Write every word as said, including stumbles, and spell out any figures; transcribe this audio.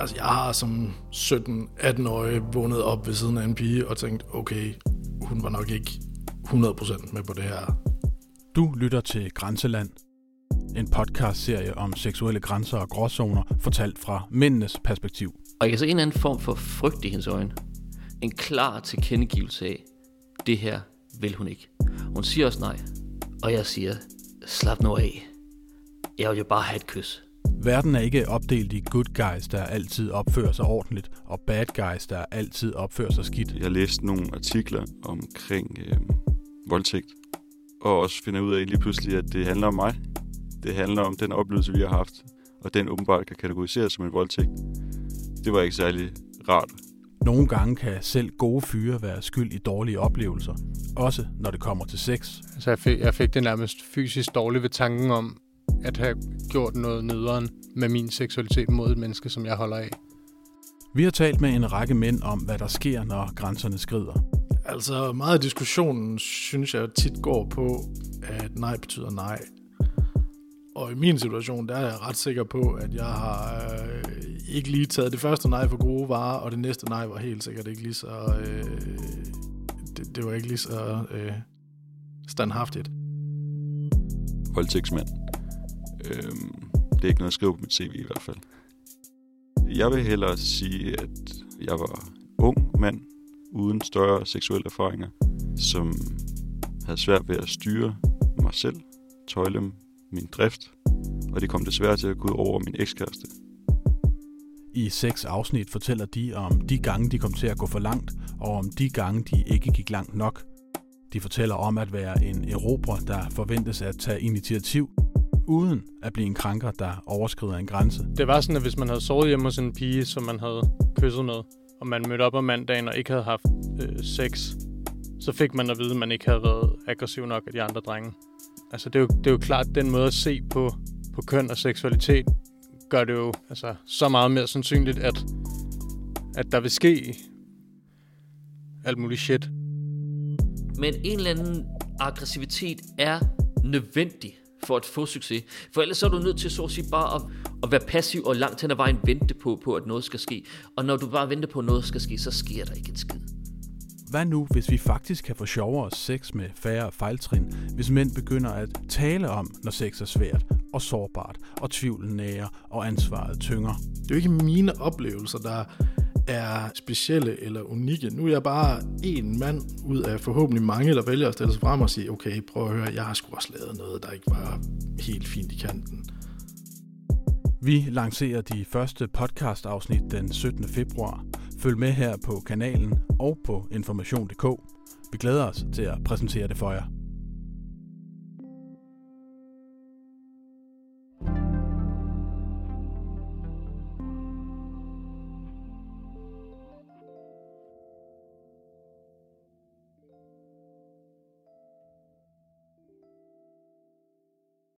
Altså, jeg har som sytten-atten-årig vågnet op ved siden af en pige og tænkt, okay, hun var nok ikke hundrede procent med på det her. Du lytter til Grænseland, en podcastserie om seksuelle grænser og gråzoner, fortalt fra mændenes perspektiv. Og jeg kan se en anden form for frygt i hendes øjne. En klar tilkendegivelse af, det her vil hun ikke. Hun siger også nej, og jeg siger, slap nu af. Jeg vil jo bare have et kys. Verden er ikke opdelt i good guys, der altid opfører sig ordentligt, og bad guys, der altid opfører sig skidt. Jeg læste nogle artikler omkring øh, voldtægt, og også finder ud af lige pludselig, at det handler om mig. Det handler om den oplevelse, vi har haft, og den åbenbart kan kategoriseres som en voldtægt. Det var ikke særlig rart. Nogle gange kan selv gode fyre være skyld i dårlige oplevelser, også når det kommer til sex. Altså, jeg, fik, jeg fik det nærmest fysisk dårligt ved tanken om, at have gjort noget nederen med min seksualitet mod et menneske, som jeg holder af. Vi har talt med en række mænd om, hvad der sker, når grænserne skrider. Altså, meget af diskussionen, synes jeg, tit går på, at nej betyder nej. Og i min situation, der er jeg ret sikker på, at jeg har øh, ikke lige taget det første nej for gode varer, og det næste nej var helt sikkert ikke lige så... Øh, det, det var ikke lige så øh, standhaftigt. Voldtægtsmand. Det er ikke noget at skrive på mit C V i hvert fald. Jeg vil hellere sige, at jeg var ung mand, uden større seksuelle erfaringer, som havde svært ved at styre mig selv, tøjle min drift, og det kom desværre til at gå ud over min ekskæreste. I seks afsnit fortæller de om de gange, de kom til at gå for langt, og om de gange, de ikke gik langt nok. De fortæller om at være en erobrer, der forventes at tage initiativ, uden at blive en krænker, der overskrider en grænse. Det var sådan, at hvis man havde sovet hjemme hos en pige, som man havde kysset med, og man mødte op om mandagen og ikke havde haft øh, sex, så fik man at vide, at man ikke havde været aggressiv nok af de andre drenge. Altså, det er jo, det er jo klart, den måde at se på, på køn og seksualitet, gør det jo altså, så meget mere sandsynligt, at, at der vil ske alt muligt shit. Men en eller anden aggressivitet er nødvendig for at få succes. For ellers så er du nødt til så at sige bare at, at være passiv og langt hen ad vejen vente på, på, at noget skal ske. Og når du bare venter på, at noget skal ske, så sker der ikke en skid. Hvad nu, hvis vi faktisk kan få sjovere sex med færre fejltrin? Hvis mænd begynder at tale om, når sex er svært og sårbart, og tvivlen nærer, og ansvaret tynger. Det er jo ikke mine oplevelser, der er specielle eller unikke. Nu er jeg bare en mand ud af forhåbentlig mange, der vælger at stille sig frem og sige, okay, prøv at høre, jeg har sgu også lavet noget, der ikke var helt fint i kanten. Vi lancerer de første podcast-afsnit den syttende februar. Følg med her på kanalen og på information punktum d k. Vi glæder os til at præsentere det for jer.